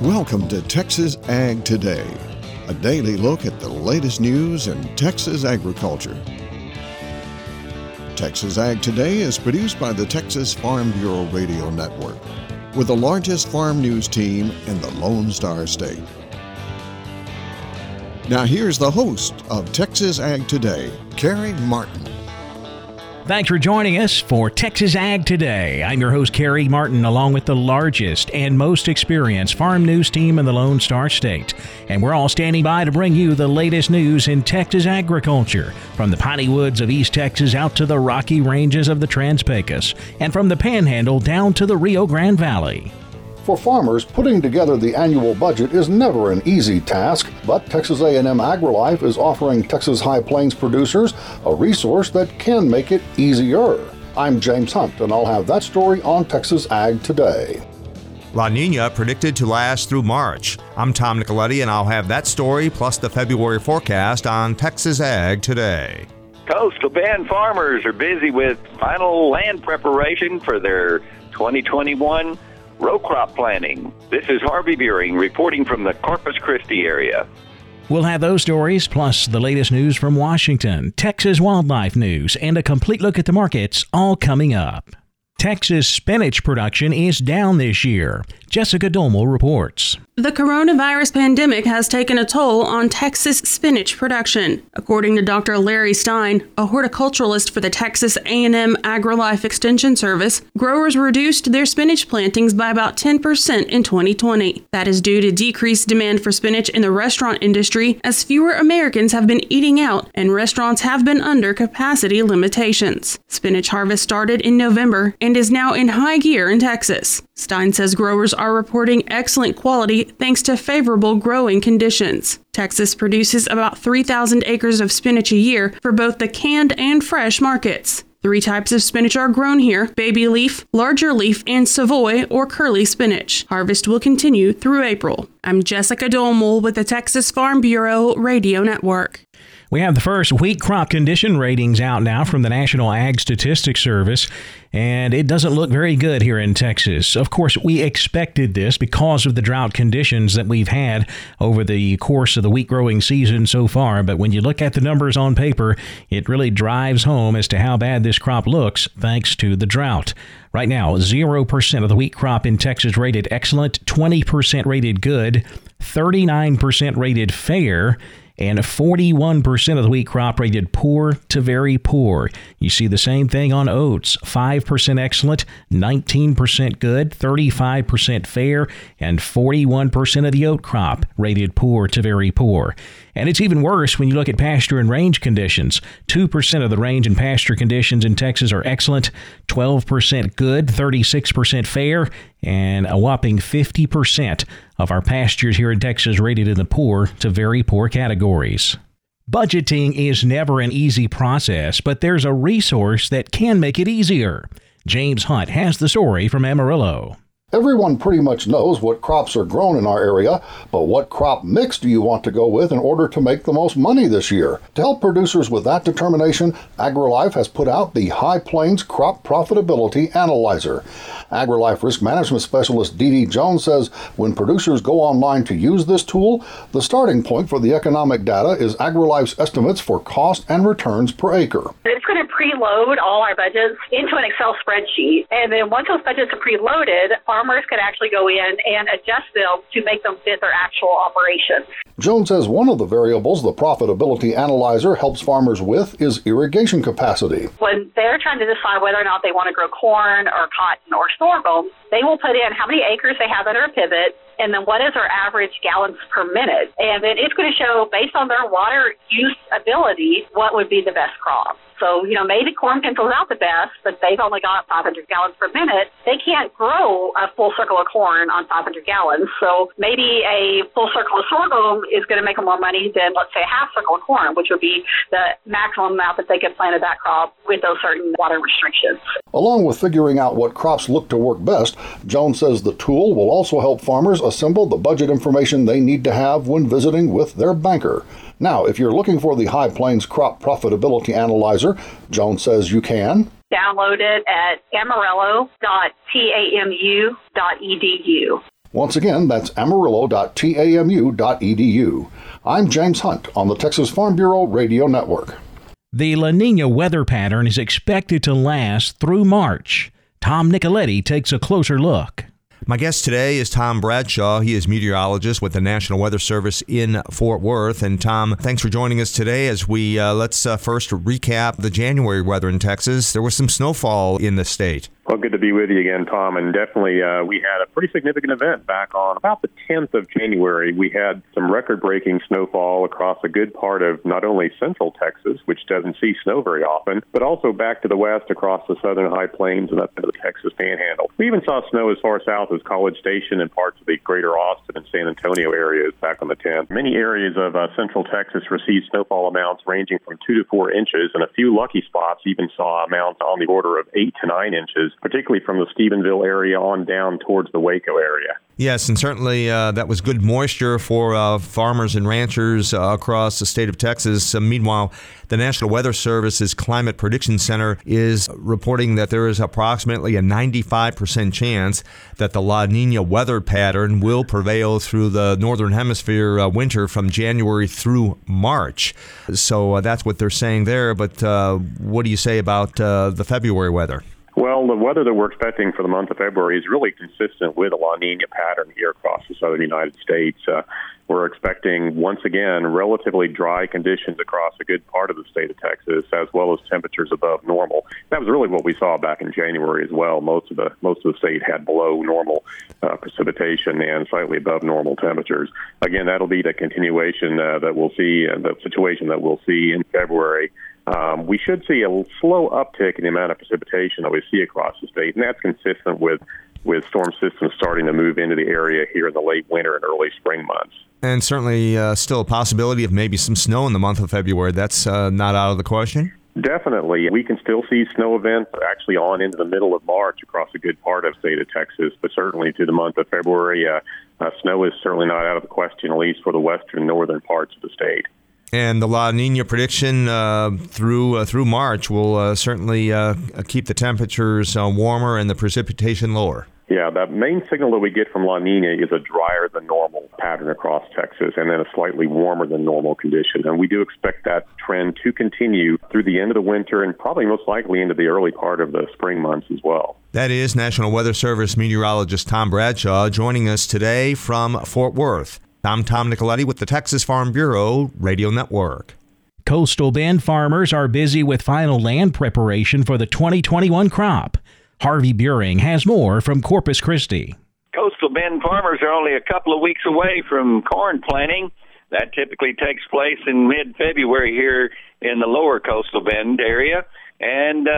Welcome to Texas Ag Today, a daily look at the latest news in Texas agriculture. Texas Ag Today is produced by the Texas Farm Bureau Radio Network, with the largest farm news team in the Lone Star State. Now here's the host of Texas Ag Today, Carrie Martin. Thanks for joining us for Texas Ag Today. I'm your host, Carrie Martin, along with the largest and most experienced farm news team in the Lone Star State. And we're all standing by to bring you the latest news in Texas agriculture, from the piney woods of East Texas out to the rocky ranges of the Trans-Pecos, and from the Panhandle down to the Rio Grande Valley. For farmers, putting together the annual budget is never an easy task, but Texas A&M AgriLife is offering Texas High Plains producers a resource that can make it easier. I'm James Hunt, and I'll have that story on Texas Ag Today. La Niña predicted to last through March. I'm Tom Nicoletti, and I'll have that story plus the February forecast on Texas Ag Today. Coastal Bend farmers are busy with final land preparation for their 2021 row crop planning. This is Harvey Beering reporting from the Corpus Christi area. We'll have those stories plus the latest news from Washington, Texas wildlife news, and a complete look at the markets all coming up. Texas spinach production is down this year. Jessica Dolmel reports. The coronavirus pandemic has taken a toll on Texas spinach production. According to Dr. Larry Stein, a horticulturalist for the Texas A&M AgriLife Extension Service, growers reduced their spinach plantings by about 10% in 2020. That is due to decreased demand for spinach in the restaurant industry, as fewer Americans have been eating out and restaurants have been under capacity limitations. Spinach harvest started in November and is now in high gear in Texas. Stein says growers are reporting excellent quality thanks to favorable growing conditions. Texas produces about 3,000 acres of spinach a year for both the canned and fresh markets. Three types of spinach are grown here: baby leaf, larger leaf, and Savoy or curly spinach. Harvest will continue through April. I'm Jessica Dolmel with the Texas Farm Bureau Radio Network. We have the first wheat crop condition ratings out now from the National Ag Statistics Service, and it doesn't look very good here in Texas. Of course, we expected this because of the drought conditions that we've had over the course of the wheat growing season so far, but when you look at the numbers on paper, it really drives home as to how bad this crop looks thanks to the drought. Right now, 0% of the wheat crop in Texas rated excellent, 20% rated good, 39% rated fair, and 41% of the wheat crop rated poor to very poor. You see the same thing on oats, 5% excellent, 19% good, 35% fair, and 41% of the oat crop rated poor to very poor. And it's even worse when you look at pasture and range conditions. 2% of the range and pasture conditions in Texas are excellent, 12% good, 36% fair, and a whopping 50% of our pastures here in Texas rated in the poor to very poor categories. Budgeting is never an easy process, but there's a resource that can make it easier. James Hunt has the story from Amarillo. Everyone pretty much knows what crops are grown in our area, but what crop mix do you want to go with in order to make the most money this year? To help producers with that determination, AgriLife has put out the High Plains Crop Profitability Analyzer. AgriLife Risk Management Specialist Dee Dee Jones says when producers go online to use this tool, the starting point for the economic data is AgriLife's estimates for cost and returns per acre. It's going to preload all our budgets into an Excel spreadsheet, and then once those budgets are preloaded, farmers could actually go in and adjust them to make them fit their actual operations. Jones says one of the variables the profitability analyzer helps farmers with is irrigation capacity. When they're trying to decide whether or not they want to grow corn or cotton or sorghum, they will put in how many acres they have under a pivot, and then what is our average gallons per minute. And then it's going to show, based on their water use ability, what would be the best crop. So, you know, maybe corn pencils out the best, but they've only got 500 gallons per minute. They can't grow a full circle of corn on 500 gallons. So maybe a full circle of sorghum is going to make them more money than, let's say, a half circle of corn, which would be the maximum amount that they could plant of that crop with those certain water restrictions. Along with figuring out what crops look to work best, Jones says the tool will also help farmers assemble the budget information they need to have when visiting with their banker. Now, if you're looking for the High Plains Crop Profitability Analyzer, Jones says you can download it at amarillo.tamu.edu. Once again, that's amarillo.tamu.edu. I'm James Hunt on the Texas Farm Bureau Radio Network. The La Niña weather pattern is expected to last through March. Tom Nicoletti takes a closer look. My guest today is Tom Bradshaw. He is a meteorologist with the National Weather Service in Fort Worth. And Tom, thanks for joining us today as we first recap the January weather in Texas. There was some snowfall in the state. Well, good to be with you again, Tom. And definitely we had a pretty significant event back on about the 10th of January. We had some record-breaking snowfall across a good part of not only central Texas, which doesn't see snow very often, but also back to the west across the southern high plains and up into the Texas panhandle. We even saw snow as far south as College Station and parts of the greater Austin and San Antonio areas back on the 10th. Many areas of central Texas received snowfall amounts ranging from 2 to 4 inches, and a few lucky spots even saw amounts on the order of 8 to 9 inches. Particularly from the Stephenville area on down towards the Waco area. Yes, and certainly that was good moisture for farmers and ranchers across the state of Texas. Meanwhile, the National Weather Service's Climate Prediction Center is reporting that there is approximately a 95% chance that the La Niña weather pattern will prevail through the Northern Hemisphere winter from January through March. So that's what they're saying there. But what do you say about the February weather? Well, the weather that we're expecting for the month of February is really consistent with a La Niña pattern here across the southern United States. We're expecting, once again, relatively dry conditions across a good part of the state of Texas, as well as temperatures above normal. That was really what we saw back in January as well. Most of the state had below normal precipitation and slightly above normal temperatures. Again, that'll be the continuation that we'll see, and the situation that we'll see in February. We should see a slow uptick in the amount of precipitation that we see across the state, and that's consistent with storm systems starting to move into the area here in the late winter and early spring months. And certainly still a possibility of maybe some snow in the month of February. That's not out of the question. Definitely. We can still see snow events actually on into the middle of March across a good part of the state of Texas, but certainly through the month of February, snow is certainly not out of the question, at least for the western northern parts of the state. And the La Niña prediction through March will certainly keep the temperatures warmer and the precipitation lower. Yeah, the main signal that we get from La Niña is a drier than normal pattern across Texas and then a slightly warmer than normal condition. And we do expect that trend to continue through the end of the winter and probably most likely into the early part of the spring months as well. That is National Weather Service meteorologist Tom Bradshaw joining us today from Fort Worth. I'm Tom Nicoletti with the Texas Farm Bureau Radio Network. Coastal Bend farmers are busy with final land preparation for the 2021 crop. Harvey Buring has more from Corpus Christi. Coastal Bend farmers are only a couple of weeks away from corn planting. That typically takes place in mid-February here in the lower Coastal Bend area. And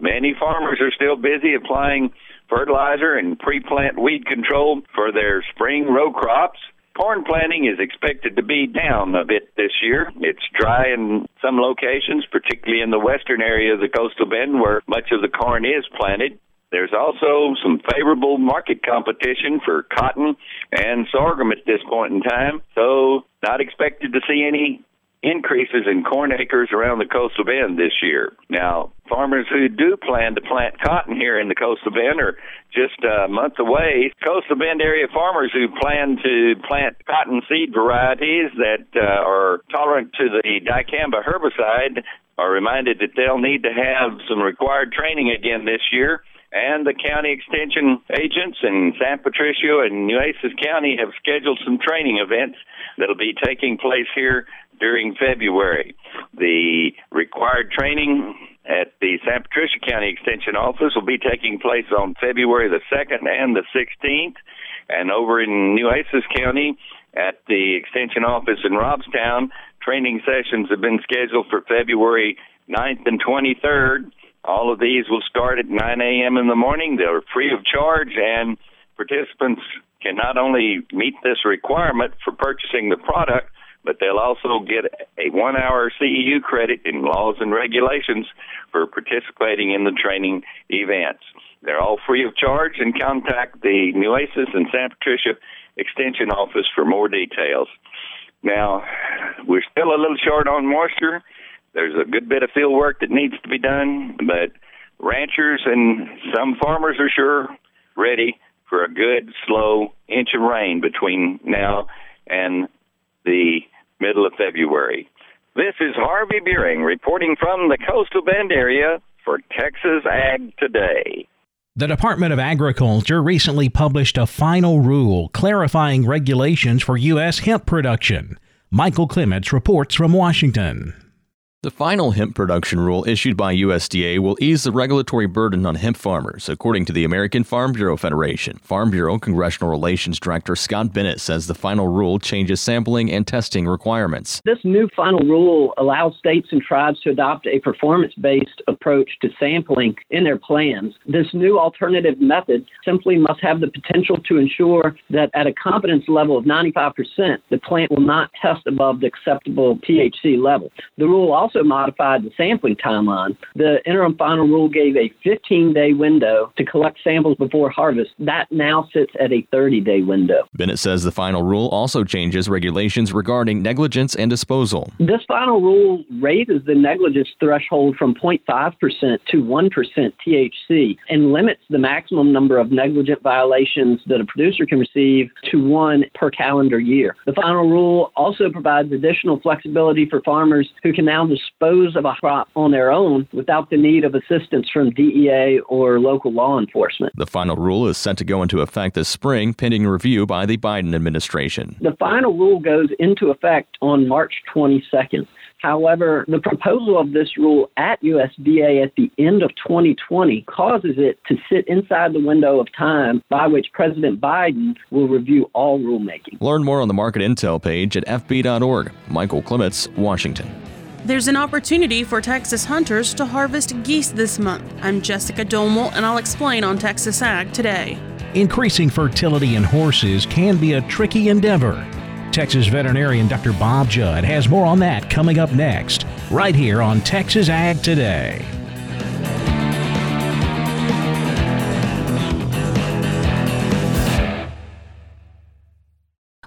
many farmers are still busy applying fertilizer and pre-plant weed control for their spring row crops. Corn planting is expected to be down a bit this year. It's dry in some locations, particularly in the western area of the Coastal Bend where much of the corn is planted. There's also some favorable market competition for cotton and sorghum at this point in time, so not expected to see any increases in corn acres around the Coastal Bend this year. Now, farmers who do plan to plant cotton here in the Coastal Bend are just a month away. Coastal Bend area farmers who plan to plant cotton seed varieties that are tolerant to the dicamba herbicide are reminded that they'll need to have some required training again this year. And the county extension agents in San Patricio and Nueces County have scheduled some training events that will be taking place here during February. The required training at the San Patricio County Extension Office will be taking place on February the 2nd and the 16th. And over in Nueces County at the Extension Office in Robstown, training sessions have been scheduled for February 9th and 23rd. All of these will start at 9 a.m. in the morning. They're free of charge, and participants can not only meet this requirement for purchasing the product, but they'll also get a 1-hour CEU credit in laws and regulations for participating in the training events. They're all free of charge, and contact the Nueces and San Patricia Extension Office for more details. Now, we're still a little short on moisture. There's a good bit of field work that needs to be done, but ranchers and some farmers are sure ready for a good, slow inch of rain between now and the middle of February. This is Harvey Beering reporting from the Coastal Bend area for Texas Ag Today. The Department of Agriculture recently published a final rule clarifying regulations for U.S. hemp production. Michael Clements reports from Washington. The final hemp production rule issued by USDA will ease the regulatory burden on hemp farmers, according to the American Farm Bureau Federation. Farm Bureau Congressional Relations Director Scott Bennett says the final rule changes sampling and testing requirements. This new final rule allows states and tribes to adopt a performance-based approach to sampling in their plans. This new alternative method simply must have the potential to ensure that at a competence level of 95%, the plant will not test above the acceptable THC level. The rule also modified the sampling timeline. The interim final rule gave a 15-day window to collect samples before harvest. That now sits at a 30-day window. Bennett says the final rule also changes regulations regarding negligence and disposal. This final rule raises the negligence threshold from 0.5% to 1% THC and limits the maximum number of negligent violations that a producer can receive to one per calendar year. The final rule also provides additional flexibility for farmers who can now dispose of a crop on their own without the need of assistance from DEA or local law enforcement. The final rule is set to go into effect this spring, pending review by the Biden administration. The final rule goes into effect on March 22nd. However, the proposal of this rule at USDA at the end of 2020 causes it to sit inside the window of time by which President Biden will review all rulemaking. Learn more on the Market Intel page at fb.org. Michael Clements, Washington. There's an opportunity for Texas hunters to harvest geese this month. I'm Jessica Domel, and I'll explain on Texas Ag Today. Increasing fertility in horses can be a tricky endeavor. Texas veterinarian Dr. Bob Judd has more on that coming up next, right here on Texas Ag Today.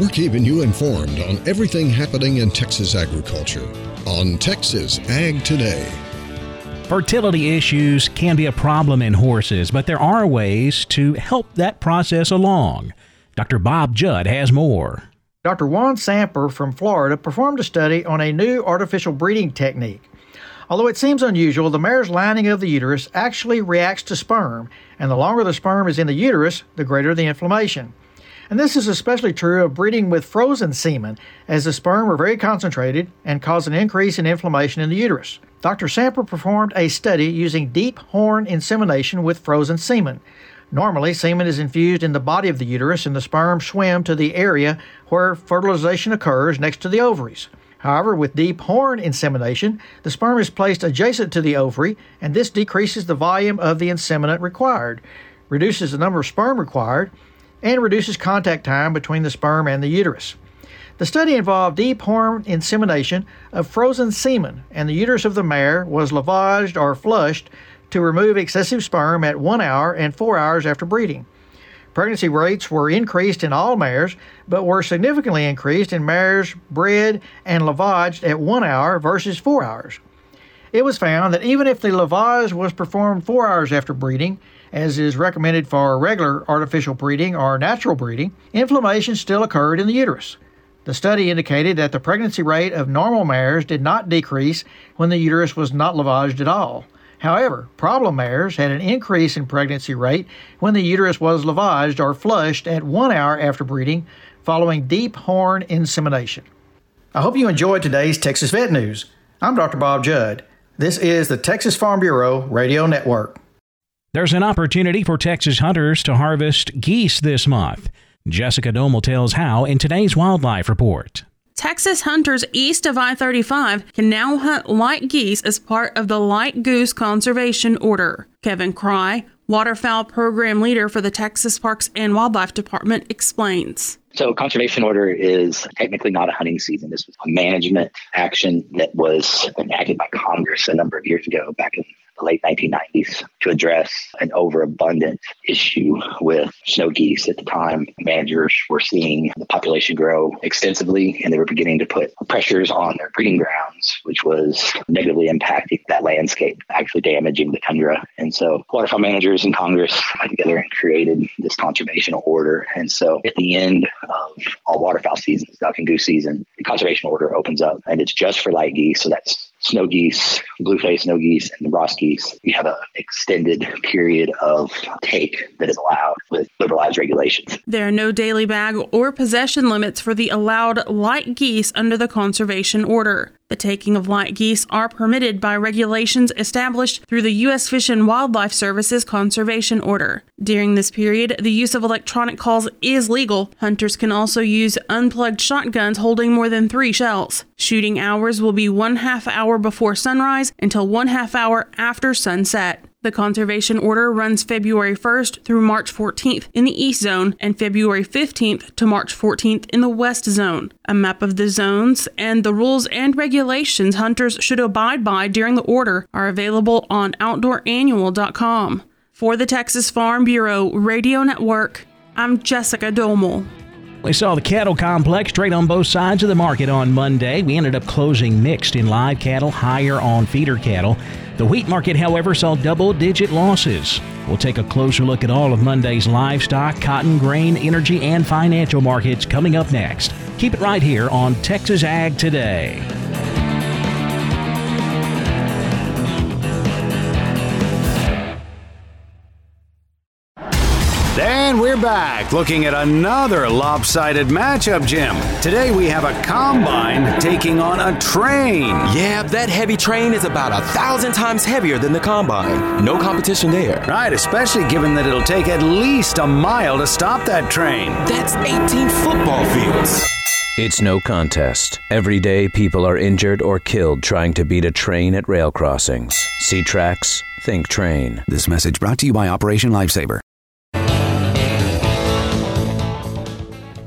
We're keeping you informed on everything happening in Texas agriculture on Texas Ag Today. Fertility issues can be a problem in horses, but there are ways to help that process along. Dr. Bob Judd has more. Dr. Juan Samper from Florida performed a study on a new artificial breeding technique. Although it seems unusual, the mare's lining of the uterus actually reacts to sperm, and the longer the sperm is in the uterus, the greater the inflammation. And this is especially true of breeding with frozen semen, as the sperm are very concentrated and cause an increase in inflammation in the uterus. Dr. Samper performed a study using deep horn insemination with frozen semen. Normally, semen is infused in the body of the uterus and the sperm swim to the area where fertilization occurs next to the ovaries. However, with deep horn insemination, the sperm is placed adjacent to the ovary, and this decreases the volume of the inseminant required, reduces the number of sperm required, and reduces contact time between the sperm and the uterus. The study involved deep horn insemination of frozen semen, and the uterus of the mare was lavaged or flushed to remove excessive sperm at 1 hour and 4 hours after breeding. Pregnancy rates were increased in all mares, but were significantly increased in mares bred and lavaged at 1 hour versus 4 hours. It was found that even if the lavage was performed 4 hours after breeding, as is recommended for regular artificial breeding or natural breeding, inflammation still occurred in the uterus. The study indicated that the pregnancy rate of normal mares did not decrease when the uterus was not lavaged at all. However, problem mares had an increase in pregnancy rate when the uterus was lavaged or flushed at 1 hour after breeding following deep horn insemination. I hope you enjoyed today's Texas Vet News. I'm Dr. Bob Judd. This is the Texas Farm Bureau Radio Network. There's an opportunity for Texas hunters to harvest geese this month. Jessica Domel tells how in today's Wildlife Report. Texas hunters east of I-35 can now hunt light geese as part of the Light Goose Conservation Order. Kevin Cry, waterfowl program leader for the Texas Parks and Wildlife Department, explains. So conservation order is technically not a hunting season. This was a management action that was enacted by Congress a number of years ago, back in the late 1990s, to address an overabundant issue with snow geese. At the time, managers were seeing the population grow extensively, and they were beginning to put pressures on their breeding grounds, which was negatively impacting that landscape, actually damaging the tundra. And so waterfowl managers and Congress got together and created this conservation order. And so at the end of all waterfowl seasons, duck and goose season, the conservation order opens up, and it's just for light geese. So that's snow geese, blue-faced snow geese, and the Ross geese. You have an extended period of take that is allowed with liberalized regulations. There are no daily bag or possession limits for the allowed light geese under the conservation order. The taking of light geese are permitted by regulations established through the U.S. Fish and Wildlife Service's conservation order. During this period, the use of electronic calls is legal. Hunters can also use unplugged shotguns holding more than 3 shells. Shooting hours will be 1/2 hour before sunrise until 1/2 hour after sunset. The conservation order runs February 1st through March 14th in the East Zone and February 15th to March 14th in the West Zone. A map of the zones and the rules and regulations hunters should abide by during the order are available on OutdoorAnnual.com. For the Texas Farm Bureau Radio Network, I'm Jessica Domel. We saw the cattle complex trade on both sides of the market on Monday. We ended up closing mixed in live cattle, higher on feeder cattle. The wheat market, however, saw double-digit losses. We'll take a closer look at all of Monday's livestock, cotton, grain, energy, and financial markets coming up next. Keep it right here on Texas Ag Today. And we're back looking at another lopsided matchup, Jim. Today we have a combine taking on a train. Yeah, that heavy train is about 1,000 times heavier than the combine. No competition there. Right, especially given that it'll take at least a mile to stop that train. That's 18 football fields. It's no contest. Every day people are injured or killed trying to beat a train at rail crossings. See tracks, think train. This message brought to you by Operation Lifesaver.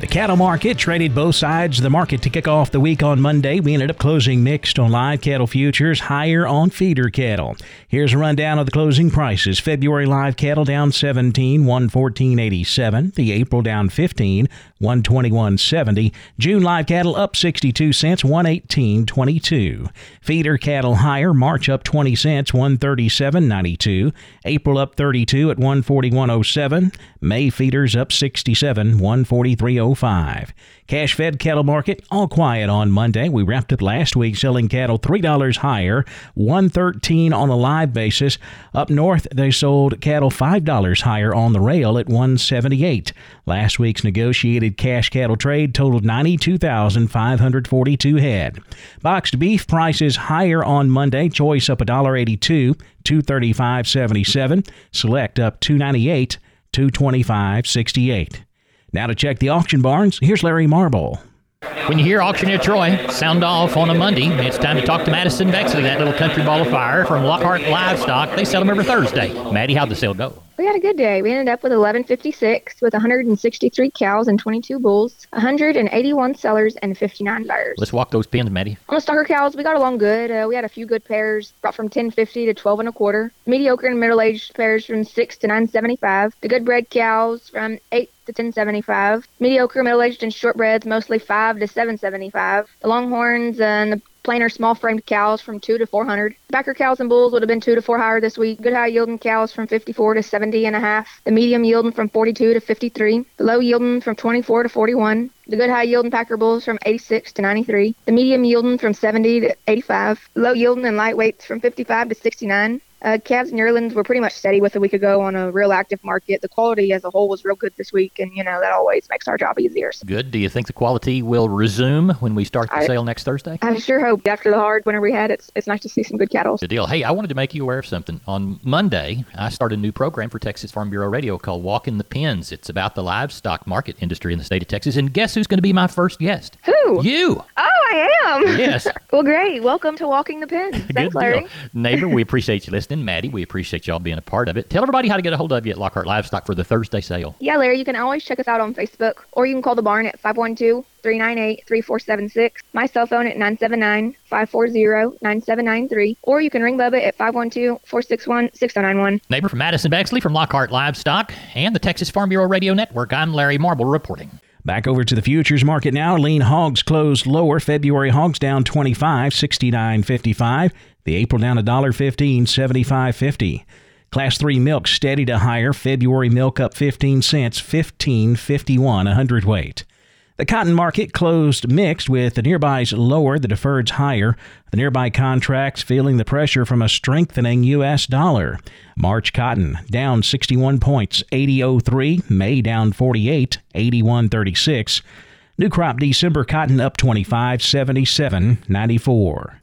The cattle market traded both sides of the market to kick off the week on Monday. We ended up closing mixed on live cattle futures, higher on feeder cattle. Here's a rundown of the closing prices. February live cattle down 17, 114.87. The April down 15, 121.70. June live cattle up 62 cents, 118.22. Feeder cattle higher, March up 20 cents, 137.92. April up 32 at 141.07. May feeders up 67, 143.05. Cash fed cattle market all quiet on Monday. We wrapped up last week selling cattle $3 higher, 113 on a live basis. Up north, they sold cattle $5 higher on the rail at 178. Last week's negotiated cash cattle trade totaled 92,542 head. Boxed beef prices higher on Monday. Choice up $1.82, 235.77. Select up $2.98, 225.68. Now to check the auction barns, here's Larry Marble. When you hear Auctioneer Troy sound off on a Monday, it's time to talk to Madison Bexley, that little country ball of fire from Lockhart Livestock. They sell them every Thursday. Maddie, how'd the sale go? We had a good day. We ended up with 1,156 with 163 cows and 22 bulls, 181 sellers, and 59 buyers. Let's walk those pens, Maddie. On the stalker cows, we got along good. We had a few good pairs, brought from 1050 to 12 1/4. Mediocre and middle-aged pairs from 6 to 975. The good bred cows from 8 to 1075. Mediocre, middle-aged, and shortbreds mostly 5 to 775. The longhorns and the plain or small framed cows from 2 to 400. Backer cows and bulls would have been 2 to 4 higher this week. Good high yielding cows from 54 to 70.5. The medium yielding from 42 to 53. The low yielding from 24 to 41. The good high yielding packer bulls from 86 to 93. The medium yielding from 70 to 85. Low yielding and lightweights from 55 to 69. Calves and yearlings were pretty much steady with a week ago on a real active market. The quality as a whole was real good this week, and, you know, that always makes our job easier. So. Good. Do you think the quality will resume when we start the sale next Thursday? I sure hope. After the hard winter we had, it's nice to see some good cattle. Good deal. Hey, I wanted to make you aware of something. On Monday, I started a new program for Texas Farm Bureau Radio called Walking the Pens. It's about the livestock market industry in the state of Texas, and guess who's going to be my first guest? Who? You. Oh, I am. Yes. Well, great. Welcome to Walking the Pens. Thanks, Larry. Good deal. Neighbor, we appreciate you listening. And Maddie, we appreciate y'all being a part of it. Tell everybody how to get a hold of you at Lockhart Livestock for the Thursday sale. Yeah, Larry, you can always check us out on Facebook, or you can call the barn at 512-398-3476, my cell phone at 979-540-9793, or you can ring Bubba at 512-461-6091. Neighbor, from Madison Bexley from Lockhart Livestock and the Texas Farm Bureau Radio Network, I'm Larry Marble reporting. Back over to the futures market now. Lean hogs closed lower. February hogs down 25, 69.55. The April down $1.15, 75.50. Class 3 milk steady to higher. February milk up 15 cents, 15.51 a hundredweight. The cotton market closed mixed with the nearbys lower, the deferreds higher. The nearby contracts feeling the pressure from a strengthening U.S. dollar. March cotton down 61 points, 80.03. May down 48, 81.36. New crop December cotton up 25, 77.94.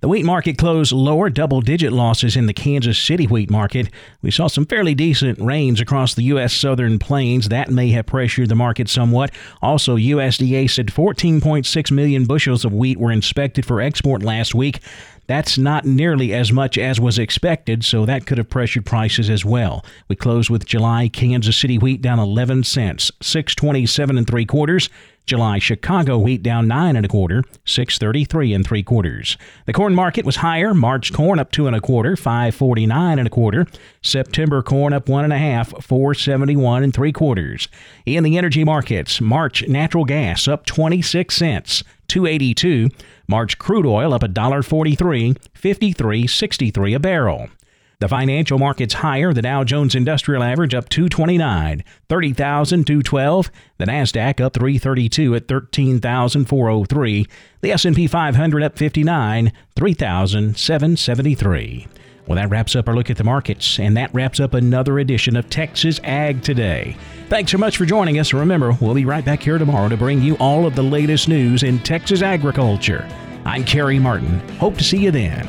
The wheat market closed lower, double-digit losses in the Kansas City wheat market. We saw some fairly decent rains across the U.S. southern plains. That may have pressured the market somewhat. Also, USDA said 14.6 million bushels of wheat were inspected for export last week. That's not nearly as much as was expected, so that could have pressured prices as well. We closed with July Kansas City wheat down 11 cents, 6.27 3/4. July Chicago wheat down 9 1/4, 6.33 3/4. The corn market was higher. March corn up 2 1/4, 5.49 1/4. September corn up 1 1/2, 4.71 3/4. In the energy markets, March natural gas up 26 cents, 2.82. March crude oil up $1.43, 53.63 a barrel. The financial markets higher. The Dow Jones Industrial Average up 229, 30,212. The NASDAQ up 332 at 13,403. The S&P 500 up 59, 3,773. Well, that wraps up our look at the markets, and that wraps up another edition of Texas Ag Today. Thanks so much for joining us. Remember, we'll be right back here tomorrow to bring you all of the latest news in Texas agriculture. I'm Kerry Martin. Hope to see you then.